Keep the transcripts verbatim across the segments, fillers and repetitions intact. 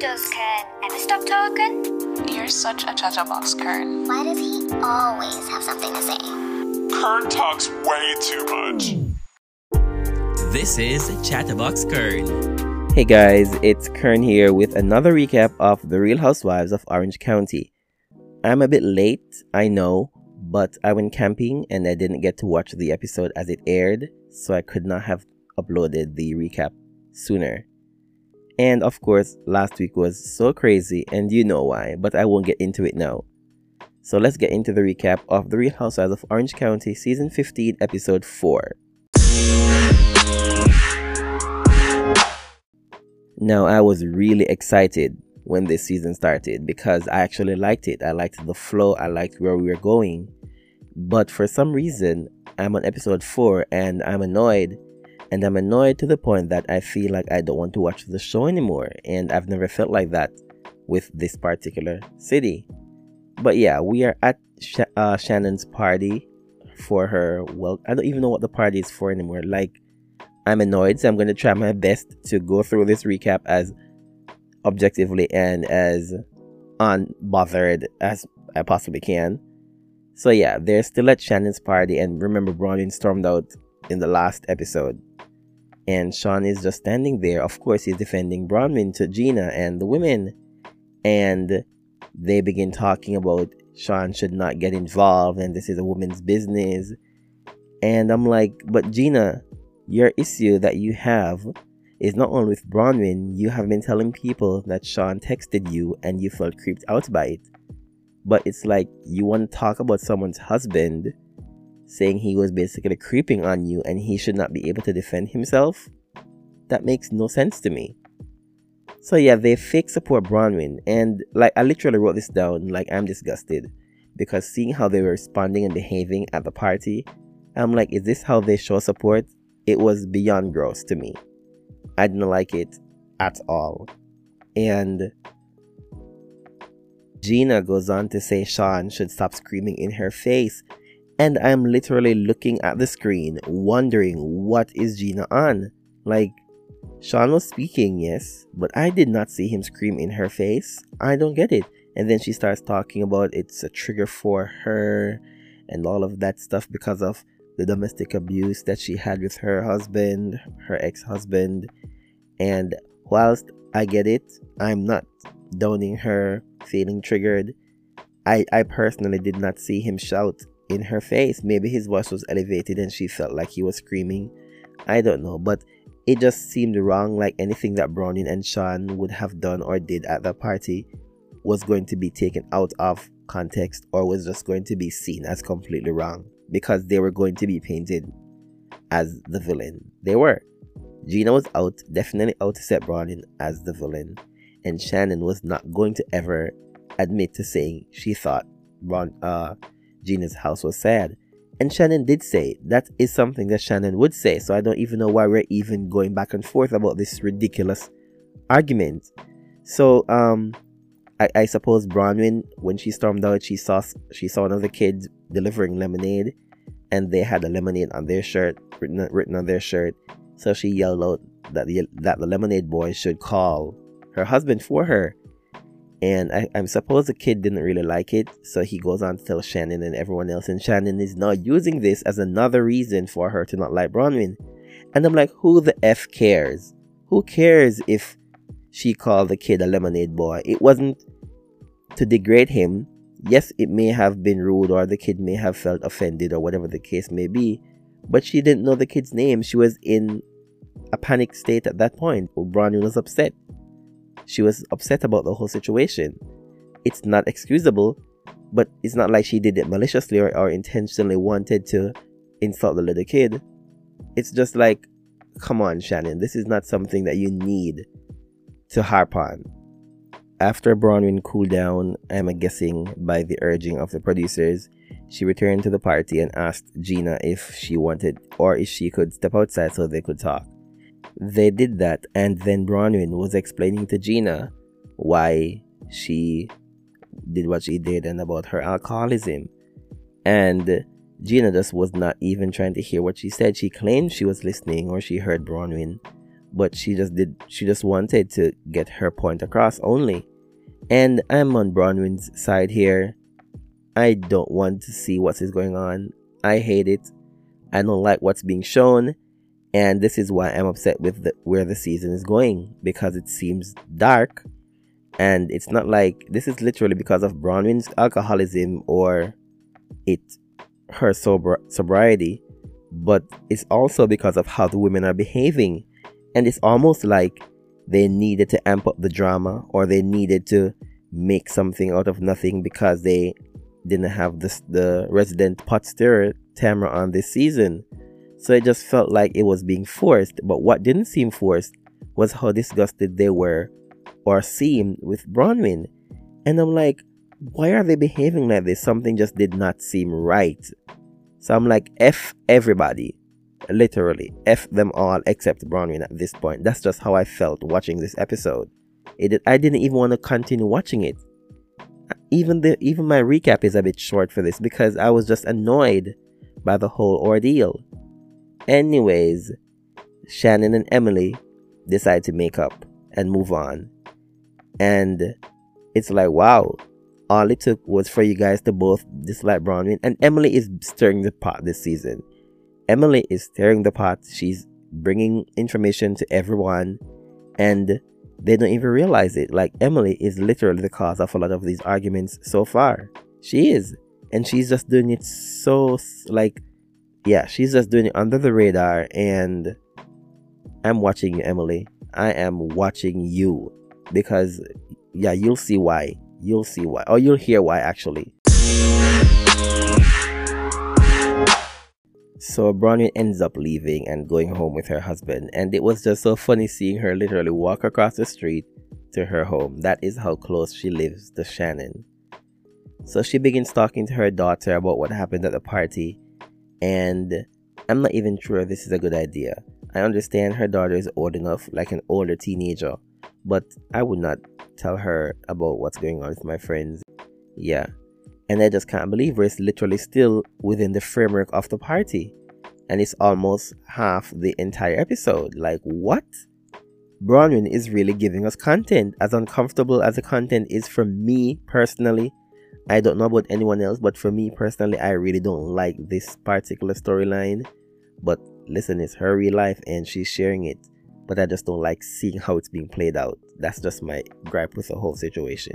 does Kern ever stop talking? You're such a chatterbox, Kern. Why does he always have something to say? Kern talks way too much. This is Chatterbox Kern. Hey guys, it's Kern here with another recap of The Real Housewives of Orange County. I'm a bit late, I know, but I went camping and I didn't get to watch the episode as it aired, so I could not have uploaded the recap sooner. And of course, last week was so crazy and you know why, but I won't get into it now. So let's get into the recap of The Real Housewives of Orange County Season fifteen, Episode four. Now, I was really excited when this season started because I actually liked it. I liked the flow, I liked where we were going. But for some reason, I'm on Episode four and I'm annoyed. And I'm annoyed to the point that I feel like I don't want to watch the show anymore. And I've never felt like that with this particular city. But yeah, we are at Sh uh, Shannon's party for her. Well, I don't even know what the party is for anymore. Like, I'm annoyed, so I'm going to try my best to go through this recap as objectively and as unbothered as I possibly can. So yeah, they're still at Shannon's party. And remember, Bronwyn stormed out in the last episode. And Sean is just standing there. Of course, he's defending Bronwyn to Gina and the women. And they begin talking about Sean should not get involved and this is a woman's business. And I'm like, but Gina, your issue that you have is not only with Bronwyn. You have been telling people that Sean texted you and you felt creeped out by it. But it's like you want to talk about someone's husband saying he was basically creeping on you and he should not be able to defend himself? That makes no sense to me. So yeah, they fake support Bronwyn, and like I literally wrote this down, like I'm disgusted because seeing how they were responding and behaving at the party, I'm like, is this how they show support? It was beyond gross to me. I didn't like it at all. And Gina goes on to say Sean should stop screaming in her face, and I'm literally looking at the screen wondering what is Gina on? Like, Sean was speaking, yes, but I did not see him scream in her face. I don't get it. And then she starts talking about it's a trigger for her and all of that stuff because of the domestic abuse that she had with her husband, her ex-husband. And whilst I get it, I'm not downing her feeling triggered. I, I personally did not see him shout in her face. Maybe his voice was elevated and she felt like he was screaming. I don't know, but it just seemed wrong. Like anything that Bronwyn and Sean would have done or did at the party was going to be taken out of context or was just going to be seen as completely wrong because they were going to be painted as the villain. They were. Gina was out, definitely out to set Bronwyn as the villain, and Shannon was not going to ever admit to saying she thought Bron uh, Gina's house was sad. And Shannon did say, that is something that Shannon would say, so I don't even know why we're even going back and forth about this ridiculous argument. So, um, I, I suppose Bronwyn, when she stormed out, she saw, she saw one of the kids delivering lemonade, and they had a lemonade on their shirt, written, written on their shirt, so she yelled out that the, that the lemonade boy should call her husband for her. And I, I suppose the kid didn't really like it, so he goes on to tell Shannon and everyone else, and Shannon is now using this as another reason for her to not like Bronwyn. And I'm like, who the F cares? Who cares if she called the kid a lemonade boy? It wasn't to degrade him. Yes, it may have been rude or the kid may have felt offended or whatever the case may be, but she didn't know the kid's name. She was in a panic state at that point. Bronwyn was upset. She was upset about the whole situation. It's not excusable, but it's not like she did it maliciously or, or intentionally wanted to insult the little kid. It's just like, come on, Shannon, this is not something that you need to harp on. After Bronwyn cooled down, I'm guessing by the urging of the producers, she returned to the party and asked Gina if she wanted or if she could step outside so they could talk. They did that, and then Bronwyn was explaining to Gina why she did what she did and about her alcoholism. And Gina just was not even trying to hear what she said. She claimed she was listening or she heard Bronwyn, but she just did she just wanted to get her point across only. And I'm on Bronwyn's side here. I don't want to see what is going on. I hate it. I don't like what's being shown, and this is why I'm upset with the, where the season is going, because it seems dark. And it's not like this is literally because of Bronwyn's alcoholism or it her sober sobriety, but it's also because of how the women are behaving. And it's almost like they needed to amp up the drama, or they needed to make something out of nothing because they didn't have this, the resident pot stirrer Tamra on this season. So it just felt like it was being forced. But what didn't seem forced was how disgusted they were or seemed with Bronwyn. And I'm like, why are they behaving like this? Something just did not seem right. So I'm like, F everybody. Literally, F them all except Bronwyn at this point. That's just how I felt watching this episode. It, I didn't even want to continue watching it. Even the even my recap is a bit short for this because I was just annoyed by the whole ordeal. Anyways, Shannon and Emily decide to make up and move on. And it's like, wow, all it took was for you guys to both dislike Bronwyn. And Emily is stirring the pot this season. Emily is stirring the pot. She's bringing information to everyone, and they don't even realize it. Like, Emily is literally the cause of a lot of these arguments so far. She is. And she's just doing it so, like, yeah, she's just doing it under the radar. And I'm watching you, Emily. I am watching you. Because, yeah, you'll see why. You'll see why. Or you'll hear why, actually. So Bronwyn ends up leaving and going home with her husband, and it was just so funny seeing her literally walk across the street to her home. That is how close she lives to Shannon. So she begins talking to her daughter about what happened at the party, and I'm not even sure this is a good idea. I understand her daughter is old enough, like an older teenager, but I would not tell her about what's going on with my friends. Yeah. And I just can't believe we're literally still within the framework of the party. And it's almost half the entire episode. Like, what? Bronwyn is really giving us content. As uncomfortable as the content is for me personally, I don't know about anyone else, but for me personally, I really don't like this particular storyline. But listen, it's her real life and she's sharing it. But I just don't like seeing how it's being played out. That's just my gripe with the whole situation.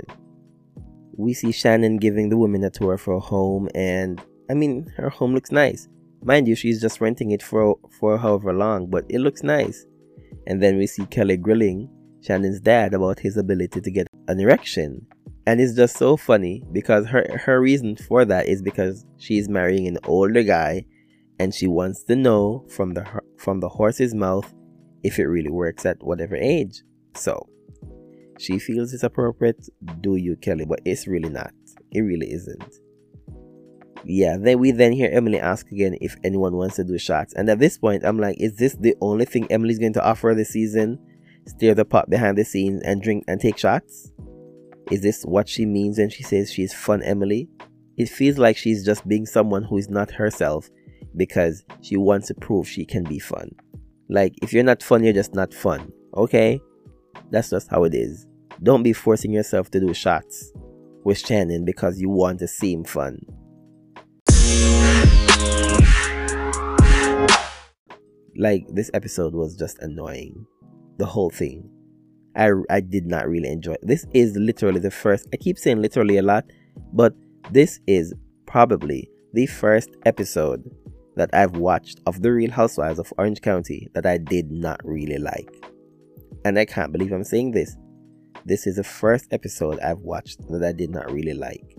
We see Shannon giving the women a tour for a home, and I mean, her home looks nice. Mind you, she's just renting it for for however long, but it looks nice. And then we see Kelly grilling Shannon's dad about his ability to get an erection. And it's just so funny because her, her reason for that is because she's marrying an older guy, and she wants to know from the, from the horse's mouth if it really works at whatever age. So she feels it's appropriate. Do you, Kelly? But it's really not. It really isn't. Yeah, then we then hear Emily ask again if anyone wants to do shots. And at this point, I'm like, is this the only thing Emily's going to offer this season? Stir the pot behind the scenes and drink and take shots? Is this what she means when she says she's fun, Emily? It feels like she's just being someone who is not herself because she wants to prove she can be fun. Like, if you're not fun, you're just not fun. Okay? That's just how it is. Don't be forcing yourself to do shots with Shannon because you want to seem fun. Like, this episode was just annoying. The whole thing. I, I did not really enjoy it. This is literally the first... I keep saying literally a lot, but this is probably the first episode that I've watched of The Real Housewives of Orange County that I did not really like. And I can't believe I'm saying this. This is the first episode I've watched that I did not really like.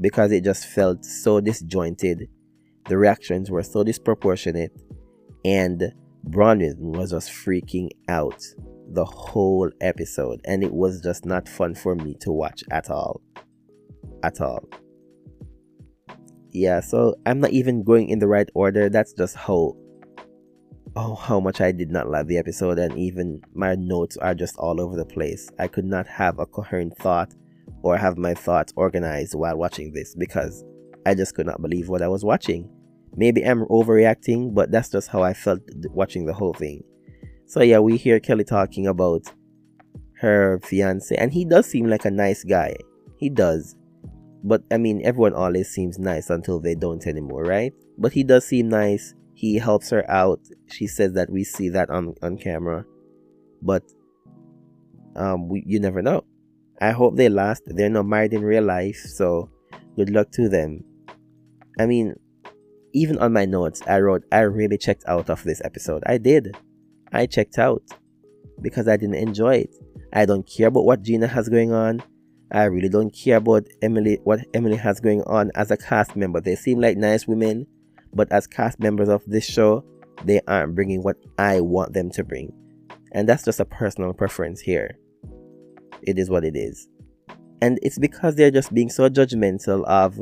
Because it just felt so disjointed. The reactions were so disproportionate. And Bronwyn was just freaking out the whole episode. And it was just not fun for me to watch at all. At all. Yeah, so I'm not even going in the right order. That's just how... Oh, how much I did not like the episode, and even my notes are just all over the place. I could not have a coherent thought or have my thoughts organized while watching this because I just could not believe what I was watching. Maybe I'm overreacting, but that's just how I felt watching the whole thing. So yeah, we hear Kelly talking about her fiance, and he does seem like a nice guy. He does. But I mean, everyone always seems nice until they don't anymore, right? But he does seem nice. He helps her out. She says that we see that on, on camera. But um, we, you never know. I hope they last. They're not married in real life, so good luck to them. I mean, even on my notes, I wrote, I really checked out of this episode. I did. I checked out because I didn't enjoy it. I don't care about what Gina has going on. I really don't care about Emily, what Emily has going on as a cast member. They seem like nice women, but as cast members of this show, they aren't bringing what I want them to bring. And that's just a personal preference here. It is what it is. And it's because they're just being so judgmental of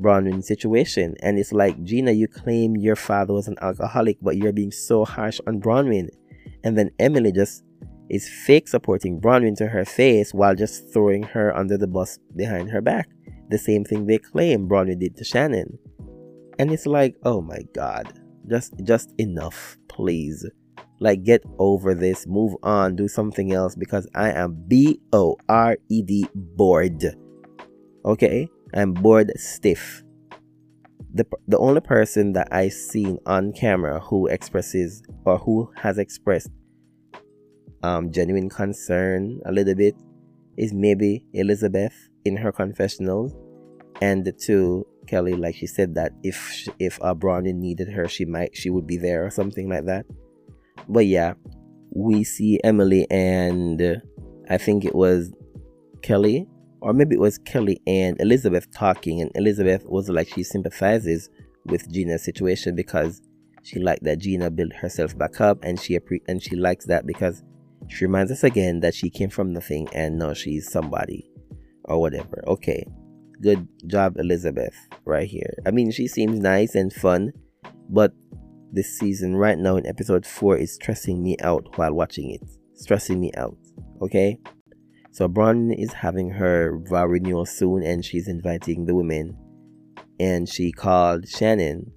Bronwyn's situation. And it's like, Gina, you claim your father was an alcoholic, but you're being so harsh on Bronwyn. And then Emily just is fake supporting Bronwyn to her face while just throwing her under the bus behind her back. The same thing they claim Bronwyn did to Shannon. And it's like, oh my god, just just enough, please. Like, get over this, move on, do something else, because I am B O R E D, bored. Okay? I'm bored stiff. The, the only person that I've seen on camera who expresses or who has expressed um, genuine concern a little bit is maybe Elizabeth in her confessional, and to Kelly, like she said that if she, if uh, Bronwyn needed her, she might she would be there or something like that. But yeah, we see Emily and uh, I think it was Kelly, or maybe it was Kelly and Elizabeth talking, and Elizabeth was like she sympathizes with Gina's situation because she liked that Gina built herself back up, and she and she likes that because she reminds us again that she came from nothing and now she's somebody or whatever. Okay, good job, Elizabeth, right here. I mean, she seems nice and fun, but this season right now in episode four is stressing me out while watching it. Stressing me out, okay? So Bronwyn is having her vow renewal soon, and she's inviting the women. And she called Shannon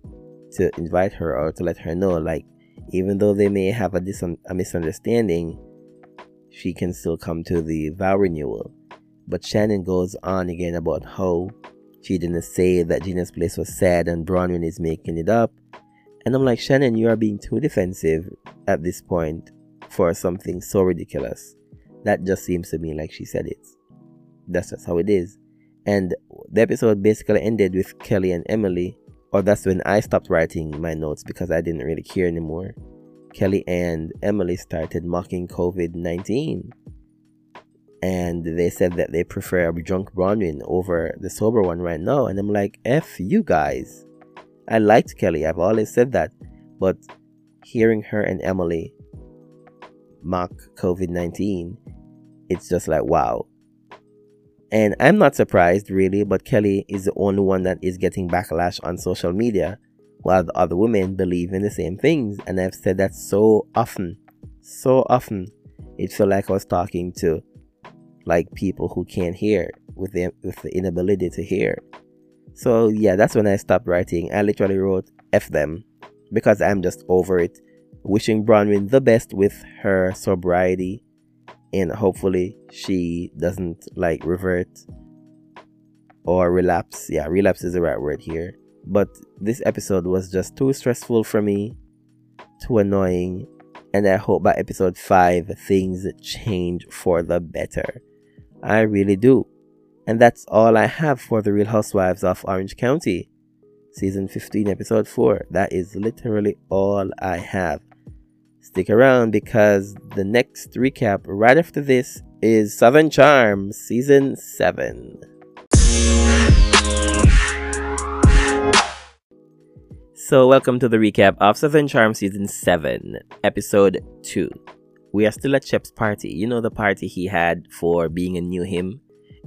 to invite her or to let her know, like, even though they may have a, dis a misunderstanding, she can still come to the vow renewal. But Shannon goes on again about how she didn't say that Gina's place was sad and Bronwyn is making it up. And I'm like, Shannon, you are being too defensive at this point for something so ridiculous. That just seems to me like she said it. That's just how it is. And the episode basically ended with Kelly and Emily. Or that's when I stopped writing my notes because I didn't really care anymore. Kelly and Emily started mocking COVID nineteen. And they said that they prefer a drunk Bronwyn over the sober one right now. And I'm like, F you guys. I liked Kelly. I've always said that. But hearing her and Emily mock COVID nineteen, it's just like, wow. And I'm not surprised, really. But Kelly is the only one that is getting backlash on social media, while the other women believe in the same things. And I've said that so often. So often. It felt like I was talking to, like, people who can't hear with the, with the inability to hear. So yeah, that's when I stopped writing. I literally wrote F them because I'm just over it. Wishing Bronwyn the best with her sobriety, and hopefully she doesn't like revert or relapse. Yeah, relapse is the right word here. But this episode was just too stressful for me, too annoying, and I hope by episode five things change for the better. I really do. And that's all I have for The Real Housewives of Orange County, Season fifteen, Episode four. That is literally all I have. Stick around because the next recap right after this is Southern Charm, Season seven. So welcome to the recap of Southern Charm, Season seven, Episode two. We are still at Shep's party. You know the party he had for being a new him?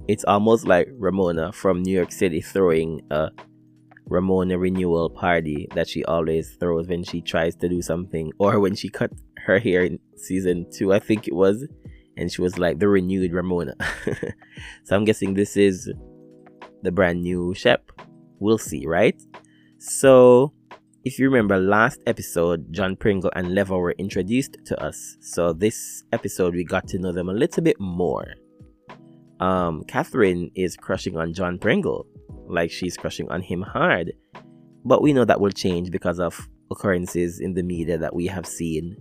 It's almost like Ramona from New York City throwing a Ramona renewal party that she always throws when she tries to do something, or when she cut her hair in season two, I think it was, and she was like the renewed Ramona. So I'm guessing this is the brand new Shep. We'll see, right? So If you remember last episode, John Pringle and Leva were introduced to us. So this episode, we got to know them a little bit more. Um, Catherine is crushing on John Pringle. Like, she's crushing on him hard. But we know that will change because of occurrences in the media that we have seen.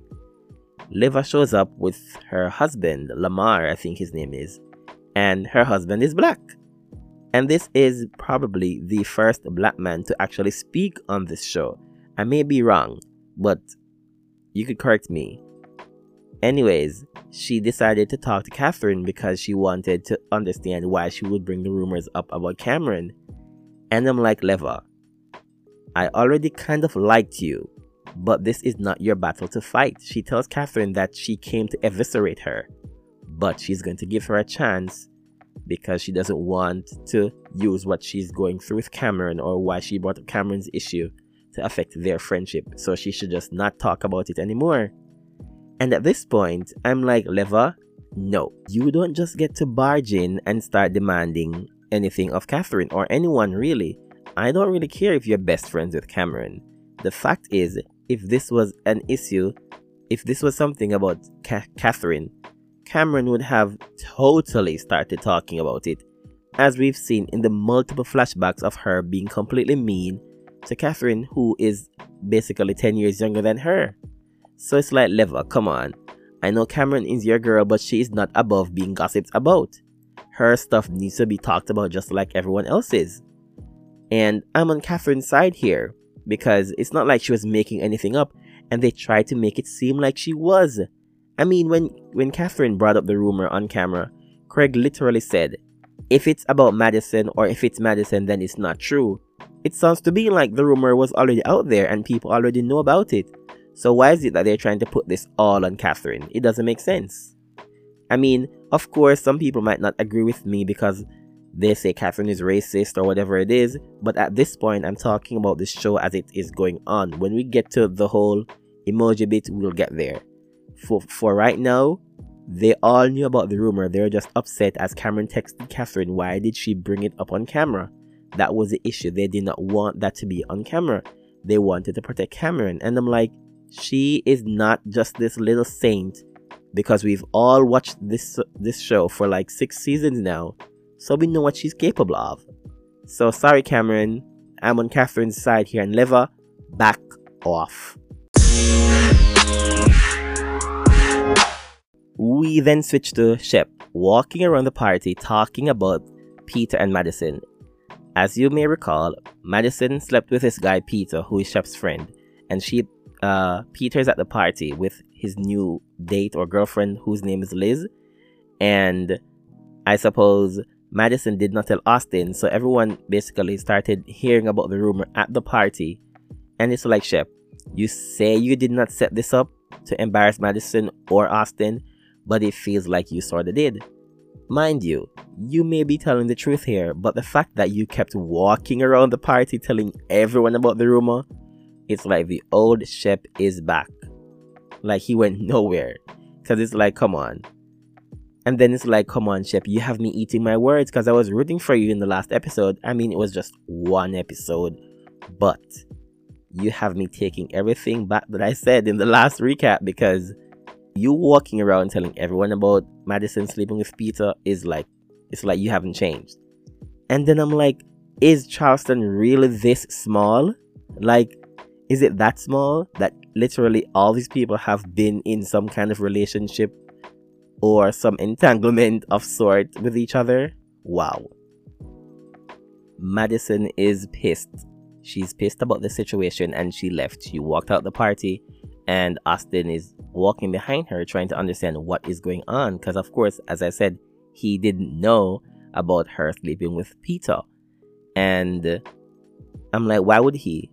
Leva shows up with her husband, Lamar, I think his name is. And her husband is black. And this is probably the first black man to actually speak on this show. I may be wrong, but you could correct me. Anyways, she decided to talk to Catherine because she wanted to understand why she would bring the rumors up about Cameron. And I'm like, Leva, I already kind of liked you, but this is not your battle to fight. She tells Catherine that she came to eviscerate her, but she's going to give her a chance because she doesn't want to use what she's going through with Cameron or why she brought up Cameron's issue to affect their friendship. So she should just not talk about it anymore. And at this point, I'm like, Leva, no. You don't just get to barge in and start demanding anything of Catherine or anyone really. I don't really care if you're best friends with Cameron. The fact is, if this was an issue, if this was something about Ca- Catherine, Cameron would have totally started talking about it, as we've seen in the multiple flashbacks of her being completely mean to Catherine, who is basically ten years younger than her. So it's like, Leva, come on. I know Cameron is your girl, but she is not above being gossiped about. Her stuff needs to be talked about just like everyone else's. And I'm on Catherine's side here, because it's not like she was making anything up, and they tried to make it seem like she was. I mean, when, when Catherine brought up the rumor on camera, Craig literally said, if it's about Madison or if it's Madison, then it's not true. It sounds to me like the rumor was already out there and people already know about it. So why is it that they're trying to put this all on Catherine? It doesn't make sense. I mean, of course, some people might not agree with me because they say Catherine is racist or whatever it is. But at this point, I'm talking about this show as it is going on. When we get to the whole emoji bit, we'll get there. For, for right now, they all knew about the rumor. They were just upset as Cameron texted Catherine, why did she bring it up on camera? That was the issue. They did not want that to be on camera. They wanted to protect Cameron. And I'm like, she is not just this little saint, because we've all watched this, this show for like six seasons now. So we know what she's capable of. So sorry, Cameron. I'm on Catherine's side here. And Leva, back off. We then switch to Shep walking around the party talking about Peter and Madison. As you may recall, Madison slept with this guy Peter, who is Shep's friend, and she, uh, Peter's at the party with his new date or girlfriend, whose name is Liz. And I suppose Madison did not tell Austin, so everyone basically started hearing about the rumor at the party. And it's like, Shep, you say you did not set this up to embarrass Madison or Austin, but it feels like you sort of did. Mind you, you may be telling the truth here, but the fact that you kept walking around the party telling everyone about the rumor, it's like the old Shep is back. Like, he went nowhere. Because it's like, come on. And then it's like, come on, Shep, you have me eating my words because I was rooting for you in the last episode. I mean, it was just one episode, but you have me taking everything back that I said in the last recap, because you walking around telling everyone about Madison sleeping with Peter is like, it's like you haven't changed. And then I'm like, is Charleston really this small? Like, is it that small that literally all these people have been in some kind of relationship or some entanglement of sort with each other? Wow. Madison is pissed. She's pissed about the situation and she left. She walked out the party. And Austin is walking behind her trying to understand what is going on. Because of course, as I said, he didn't know about her sleeping with Peter. And I'm like, why would he?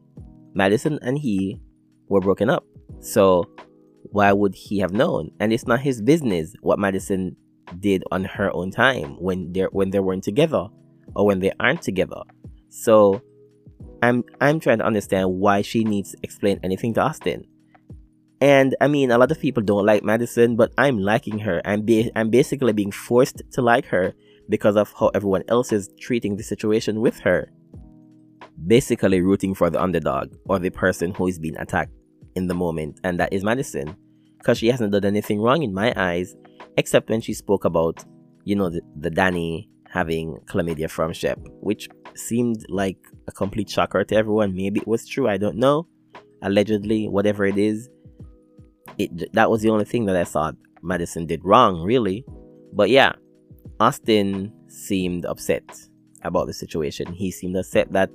Madison and he were broken up. So why would he have known? And it's not his business what Madison did on her own time when they're when they weren't together or when they aren't together. So I'm I'm trying to understand why she needs to explain anything to Austin. And I mean, a lot of people don't like Madison, but I'm liking her. I'm, ba- I'm basically being forced to like her because of how everyone else is treating the situation with her. basically rooting for the underdog or the person who is being attacked in the moment, and that is Madison, because she hasn't done anything wrong in my eyes, except when she spoke about, you know, the, the Danny having chlamydia from Shep, which seemed like a complete shocker to everyone. Maybe it was true, I don't know. Allegedly, whatever it is, it that was the only thing that I thought Madison did wrong, really. But yeah, Austin seemed upset about the situation. He seemed upset that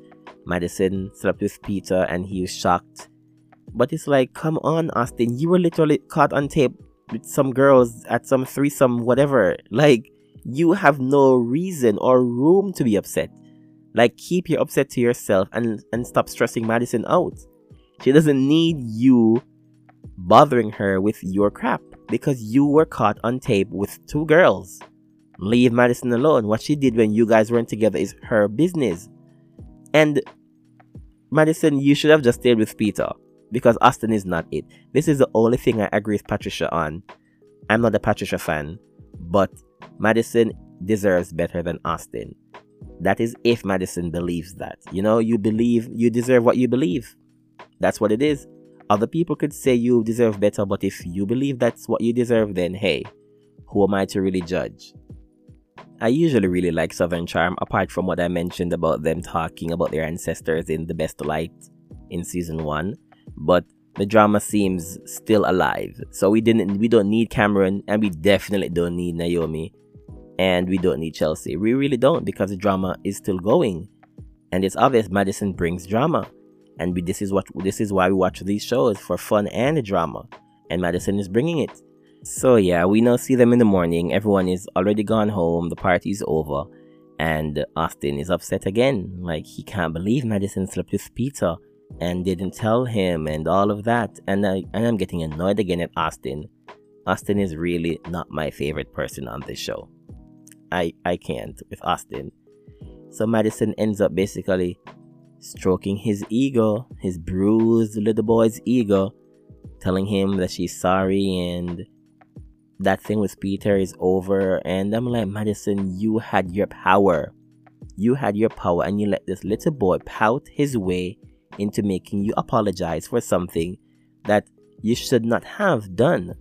Madison slept with Peter, and he was shocked. But it's like, come on, Austin, you were literally caught on tape with some girls at some threesome, whatever. Like, you have no reason or room to be upset. Like, keep your upset to yourself and, and stop stressing Madison out. She doesn't need you bothering her with your crap, because you were caught on tape with two girls. Leave Madison alone. What she did when you guys weren't together is her business. And Madison, you should have just stayed with Peter, because Austin is not it. This is the only thing I agree with Patricia on. I'm not a Patricia fan, but Madison deserves better than Austin. That is if Madison believes that. You know, you believe, you deserve what you believe. That's what it is. Other people could say you deserve better, but if you believe that's what you deserve, then hey, who am I to really judge? I usually really like Southern Charm, apart from what I mentioned about them talking about their ancestors in The Best Light in season one. But the drama seems still alive. So we didn't we don't need Cameron, and we definitely don't need Naomi, and we don't need Chelsea. We really don't, because the drama is still going. And it's obvious Madison brings drama. And we, this is what this is why we watch these shows, for fun and drama. And Madison is bringing it. So yeah, we now see them in the morning. Everyone is already gone home. The party's over. And Austin is upset again. Like, he can't believe Madison slept with Peter and didn't tell him and all of that. And, I, and I'm getting annoyed again at Austin. Austin is really not my favorite person on this show. I, I can't with Austin. So Madison ends up basically stroking his ego, his bruised little boy's ego, telling him that she's sorry and that thing with Peter is over. And I'm like, Madison, you had your power. You had your power and you let this little boy pout his way into making you apologize for something that you should not have done.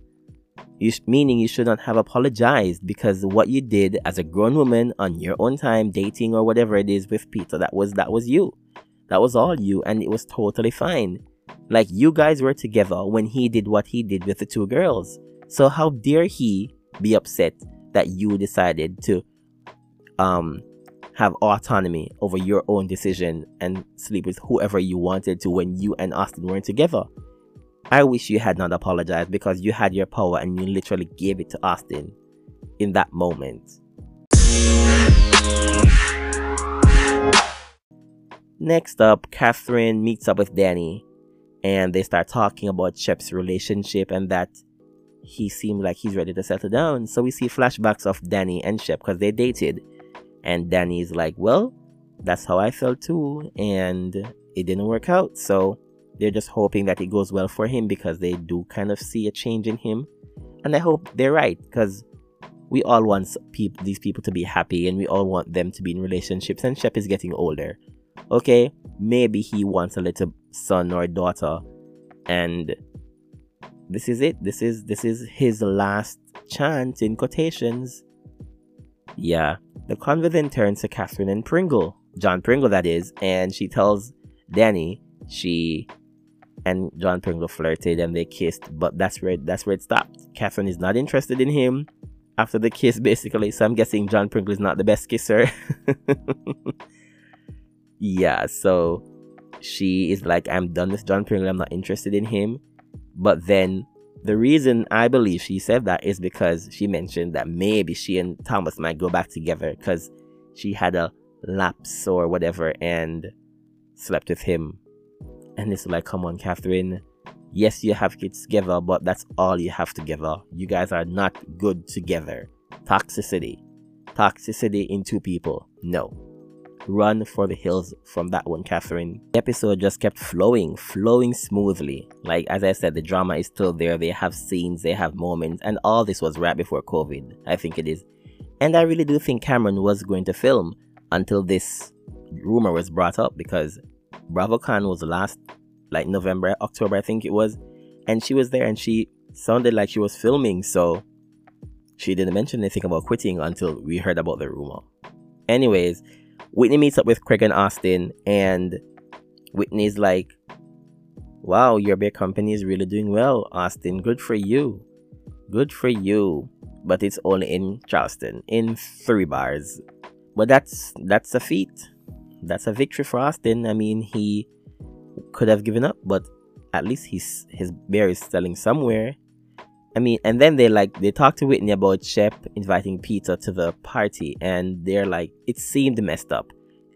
You sh- meaning you should not have apologized, because what you did as a grown woman on your own time, dating or whatever it is with Peter, that was that was you. That was all you, and it was totally fine. Like, you guys were together when he did what he did with the two girls. So how dare he be upset that you decided to um have autonomy over your own decision and sleep with whoever you wanted to when you and Austin weren't together. I wish you had not apologized, because you had your power and you literally gave it to Austin in that moment. Next up, Catherine meets up with Danny and they start talking about Shep's relationship and that he seemed like he's ready to settle down. So we see flashbacks of Danny and Shep, because they dated. And Danny's like, well, that's how I felt too, and it didn't work out. So they're just hoping that it goes well for him, because they do kind of see a change in him. And I hope they're right, because we all want pe- these people to be happy, and we all want them to be in relationships. And Shep is getting older. Okay, maybe he wants a little son or daughter, and this is it. This is this is his last chance, in quotations. Yeah. The convo then turns to Catherine and Pringle, John Pringle that is, and she tells Danny she and John Pringle flirted and they kissed, but that's where that's where it stopped. Catherine is not interested in him after the kiss, basically, so I'm guessing John Pringle is not the best kisser. Yeah, so she is like, I'm done with John Pringle, I'm not interested in him. But then the reason I believe she said that is because she mentioned that maybe she and Thomas might go back together, because she had a lapse or whatever and slept with him. And it's like, come on, Catherine. Yes, you have kids together, but that's all you have together. You guys are not good together. Toxicity. Toxicity in two people. No. Run for the hills from that one, Catherine. The episode just kept flowing, flowing smoothly. Like, as I said, the drama is still there. They have scenes, they have moments, and all this was right before COVID, I think it is. And I really do think Cameron was going to film until this rumor was brought up, because BravoCon was last, like November, October, I think it was. And she was there and she sounded like she was filming. So she didn't mention anything about quitting until we heard about the rumor. Anyways, Whitney meets up with Craig and Austin, and Whitney's like, wow, your beer company is really doing well, Austin. Good for you. Good for you. But it's only in Charleston, in three bars. But that's that's a feat. That's a victory for Austin. I mean, he could have given up, but at least his his beer is selling somewhere. I mean, and then they like they talk to Whitney about Shep inviting Peter to the party, and they're like, it seemed messed up.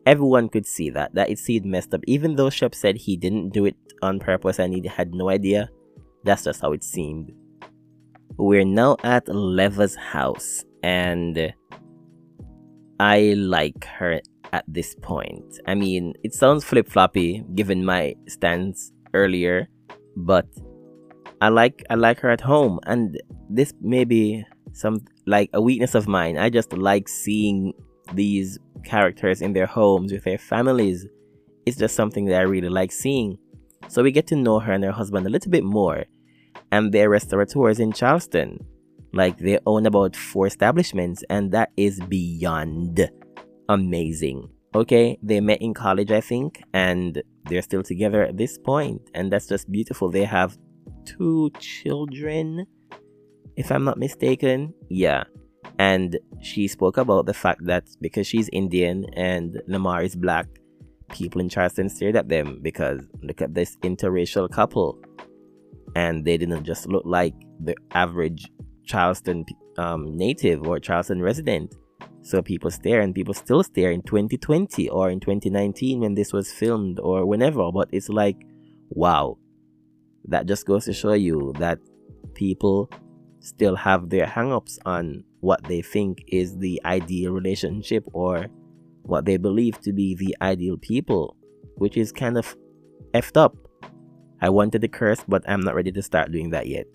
Everyone could see that that it seemed messed up, even though Shep said he didn't do it on purpose and he had no idea. That's just how it seemed. We're now at Leva's house, and I like her at this point. I mean, it sounds flip-floppy given my stance earlier, but I like I like her at home, and this may be some like a weakness of mine. I just like seeing these characters in their homes with their families. It's just something that I really like seeing. So we get to know her and her husband a little bit more, and they're restaurateurs in Charleston. Like, they own about four establishments, and that is beyond amazing. Okay, they met in college, I think, and they're still together at this point, and that's just beautiful. They have two children, if I'm not mistaken. Yeah, and she spoke about the fact that because she's Indian and Lamar is black, people in Charleston stared at them because look at this interracial couple, and they didn't just look like the average Charleston um, native or Charleston resident. So people stare, and people still stare in twenty twenty or in twenty nineteen when this was filmed or whenever. But it's like, wow, that just goes to show you that people still have their hang-ups on what they think is the ideal relationship or what they believe to be the ideal people, which is kind of effed up. I wanted to curse, but I'm not ready to start doing that yet.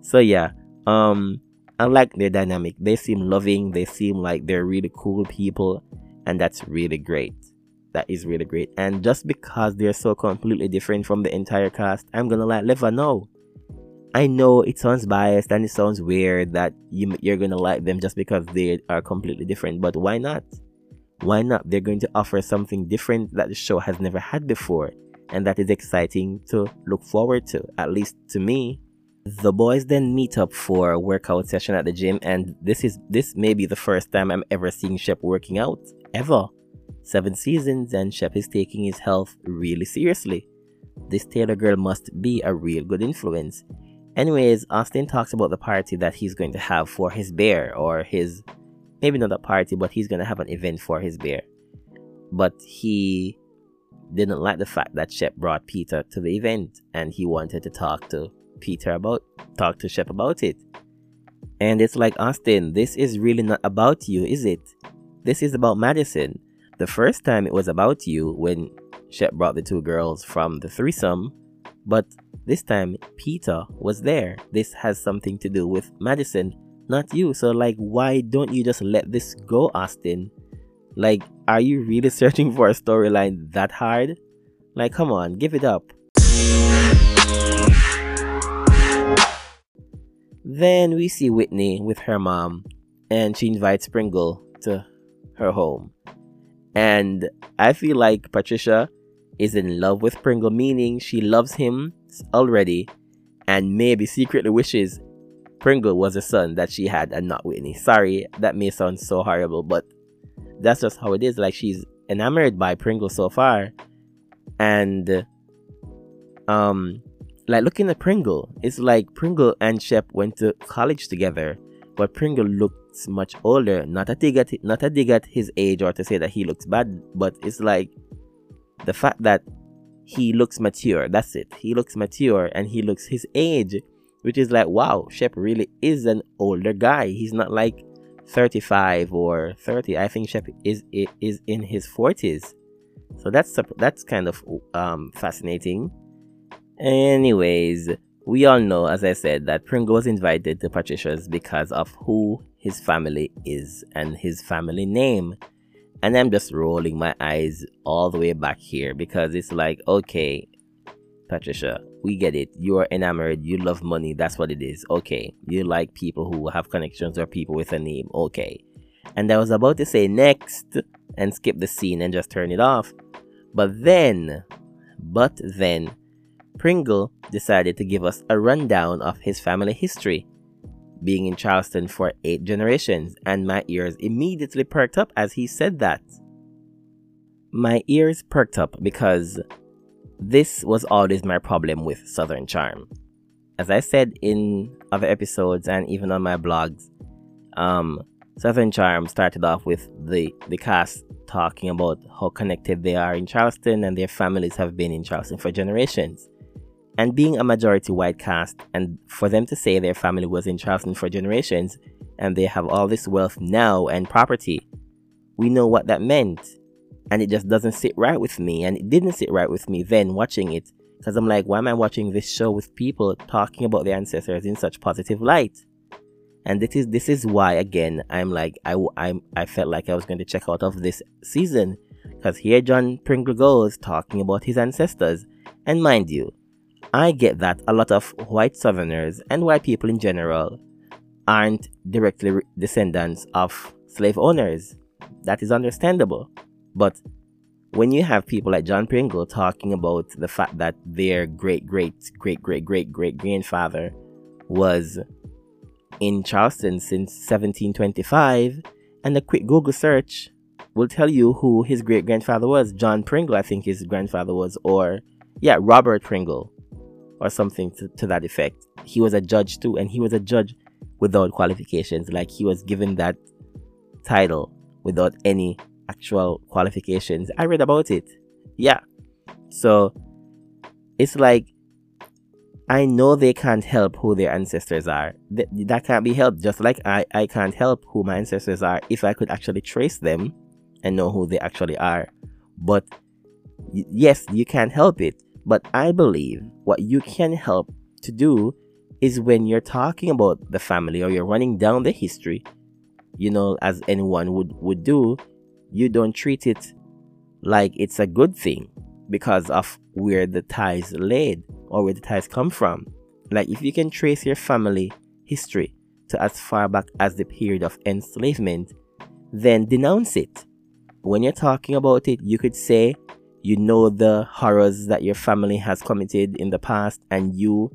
So yeah, um, I like their dynamic. They seem loving. They seem like they're really cool people, and that's really great. That is really great. And just because they're so completely different from the entire cast, I'm gonna let Leva know. I know it sounds biased and it sounds weird that you, you're gonna like them just because they are completely different, but why not? Why not? They're going to offer something different that the show has never had before, and that is exciting to look forward to, at least to me. The boys then meet up for a workout session at the gym, and this is this may be the first time I'm ever seeing Shep working out, ever. Seven seasons, and Shep is taking his health really seriously. This Taylor girl must be a real good influence. Anyways, Austin talks about the party that he's going to have for his bear, or his, maybe not a party, but he's going to have an event for his bear. But he didn't like the fact that Shep brought Peter to the event, and he wanted to talk to Peter about, talk to Shep about it. And it's like, Austin, this is really not about you, is it? This is about Madison. The first time it was about you when Shep brought the two girls from the threesome, but this time Peter was there. This has something to do with Madison, not you. So like, why don't you just let this go, Austin? Like, are you really searching for a storyline that hard? Like, come on, give it up. Then we see Whitney with her mom, and she invites Pringle to her home. And I feel like Patricia is in love with Pringle, meaning she loves him already and maybe secretly wishes Pringle was a son that she had and not Whitney. Sorry, that may sound so horrible, but that's just how it is. Like, she's enamored by Pringle so far. And um, like, looking at Pringle, it's like Pringle and Shep went to college together, but Pringle looks much older. Not a dig at not a dig at his age or to say that he looks bad, but it's like the fact that he looks mature. That's it. He looks mature and he looks his age, which is like, wow, Shep really is an older guy. He's not like thirty-five or thirty. I think Shep is is in his forties. So that's that's kind of um, fascinating. Anyways, we all know, as I said, that Pringle was invited to Patricia's because of who his family is and his family name. And I'm just rolling my eyes all the way back here, because it's like, okay, Patricia, we get it. You are enamored. You love money. That's what it is. Okay. You like people who have connections or people with a name. Okay. And I was about to say next and skip the scene and just turn it off. But then, but then, Pringle decided to give us a rundown of his family history, being in Charleston for eight generations, and my ears immediately perked up as he said that. My ears perked up because this was always my problem with Southern Charm. As I said in other episodes and even on my blogs, um, Southern Charm started off with the, the cast talking about how connected they are in Charleston and their families have been in Charleston for generations. And being a majority white cast, and for them to say their family was in Charleston for generations and they have all this wealth now and property, we know what that meant. And it just doesn't sit right with me, and it didn't sit right with me then watching it, because I'm like, why am I watching this show with people talking about their ancestors in such positive light? And this is this is why, again, I'm like, I, I, I felt like I was going to check out of this season, because here John Pringle goes talking about his ancestors. And mind you, I get that a lot of white Southerners and white people in general aren't directly descendants of slave owners. That is understandable. But when you have people like John Pringle talking about the fact that their great great great great great great grandfather was in Charleston since seventeen twenty-five, and a quick Google search will tell you who his great grandfather was. John Pringle, I think his grandfather was, or yeah, Robert Pringle, or something to, to that effect. He was a judge too, and he was a judge without qualifications. Like, he was given that title without any actual qualifications. I read about it. Yeah. So it's like, I know they can't help who their ancestors are. Th- that can't be helped. Just like I, I can't help who my ancestors are if I could actually trace them and know who they actually are. But y- yes, you can't help it. But I believe what you can help to do is, when you're talking about the family or you're running down the history, you know, as anyone would, would do, you don't treat it like it's a good thing because of where the ties laid or where the ties come from. Like, if you can trace your family history to as far back as the period of enslavement, then denounce it. When you're talking about it, you could say, you know, the horrors that your family has committed in the past, and you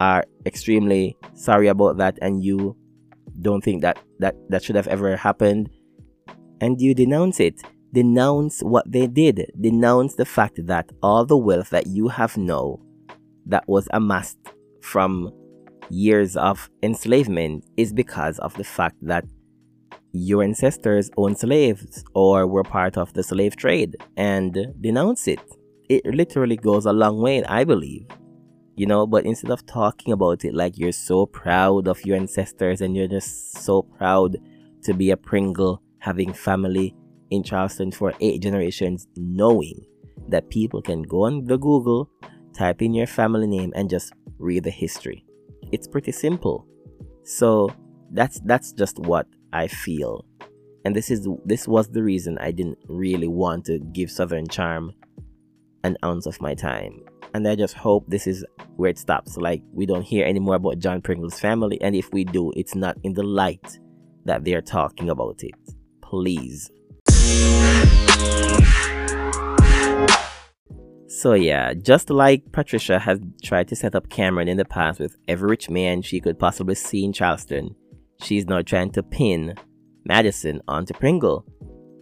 are extremely sorry about that, and you don't think that that, that should have ever happened. And you denounce it. Denounce what they did. Denounce the fact that all the wealth that you have now, that was amassed from years of enslavement, is because of the fact that your ancestors owned slaves or were part of the slave trade. And denounce it. It literally goes a long way, I believe. You know, but instead of talking about it like you're so proud of your ancestors and you're just so proud to be a Pringle having family in Charleston for eight generations, knowing that people can go on the Google, type in your family name, and just read the history. It's pretty simple. So that's that's just what I feel, and this is this was the reason I didn't really want to give Southern Charm an ounce of my time. And I just hope this is where it stops. Like, we don't hear anymore about John Pringle's family, and if we do, it's not in the light that they're talking about it. Please. So yeah, just like Patricia has tried to set up Cameron in the past with every rich man she could possibly see in Charleston, she's now trying to pin Madison onto Pringle.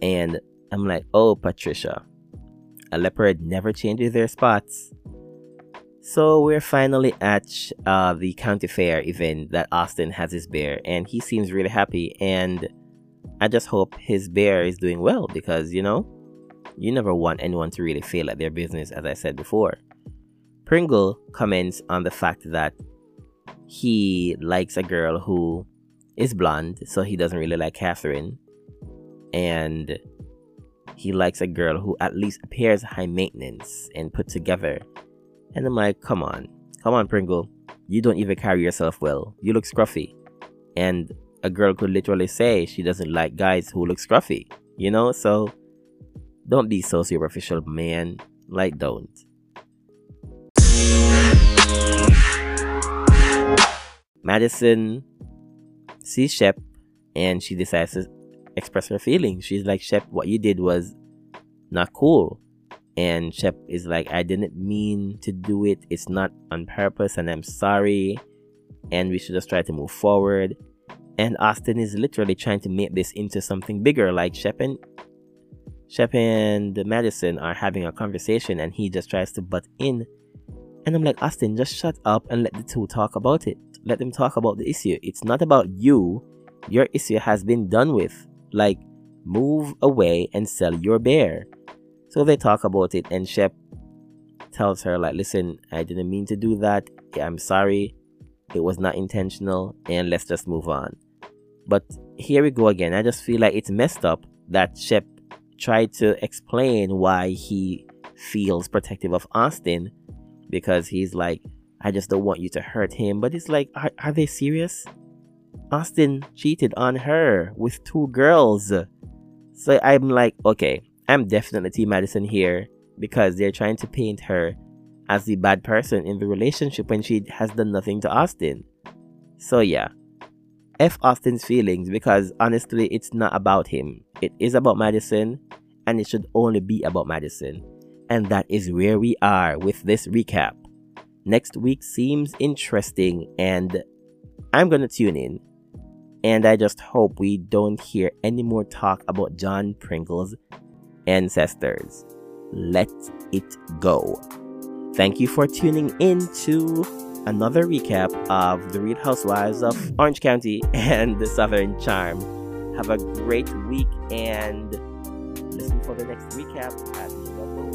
And I'm like, oh Patricia, a leopard never changes their spots. So we're finally at uh, the county fair event that Austin has his bear, and he seems really happy, and I just hope his bear is doing well, because, you know, you never want anyone to really fail at their business, as I said before. Pringle comments on the fact that he likes a girl who is blonde, so he doesn't really like Catherine. And he likes a girl who at least appears high maintenance and put together. And I'm like, come on. Come on, Pringle. You don't even carry yourself well. You look scruffy. And a girl could literally say she doesn't like guys who look scruffy. you know? So don't be so superficial, man. Like, don't. Madison sees Shep and she decides to express her feelings. She's like, Shep, what you did was not cool. And Shep is like, I didn't mean to do it. It's not on purpose and I'm sorry. And we should just try to move forward. And Austin is literally trying to make this into something bigger. Like, Shep and, Shep and Madison are having a conversation and he just tries to butt in. And I'm like, Austin, just shut up and let the two talk about it. Let them talk about the issue. It's not about you. Your issue has been done with. Like, move away and sell your bear. So they talk about it and Shep tells her, like, listen, I didn't mean to do that. I'm sorry. It was not intentional and let's just move on. But here we go again. I just feel like it's messed up that Shep tried to explain why he feels protective of Austin, because he's like, I just don't want you to hurt him. But it's like, are, are they serious? Austin cheated on her with two girls. So I'm like, okay, I'm definitely Team Madison here, because they're trying to paint her as the bad person in the relationship when she has done nothing to Austin. So yeah, F Austin's feelings, because honestly, it's not about him. It is about Madison, and it should only be about Madison. And that is where we are with this recap. Next week seems interesting and I'm going to tune in. And I just hope we don't hear any more talk about John Pringle's ancestors. Let it go. Thank you for tuning in to another recap of The Real Housewives of Orange County and the Southern Charm. Have a great week and listen for the next recap at the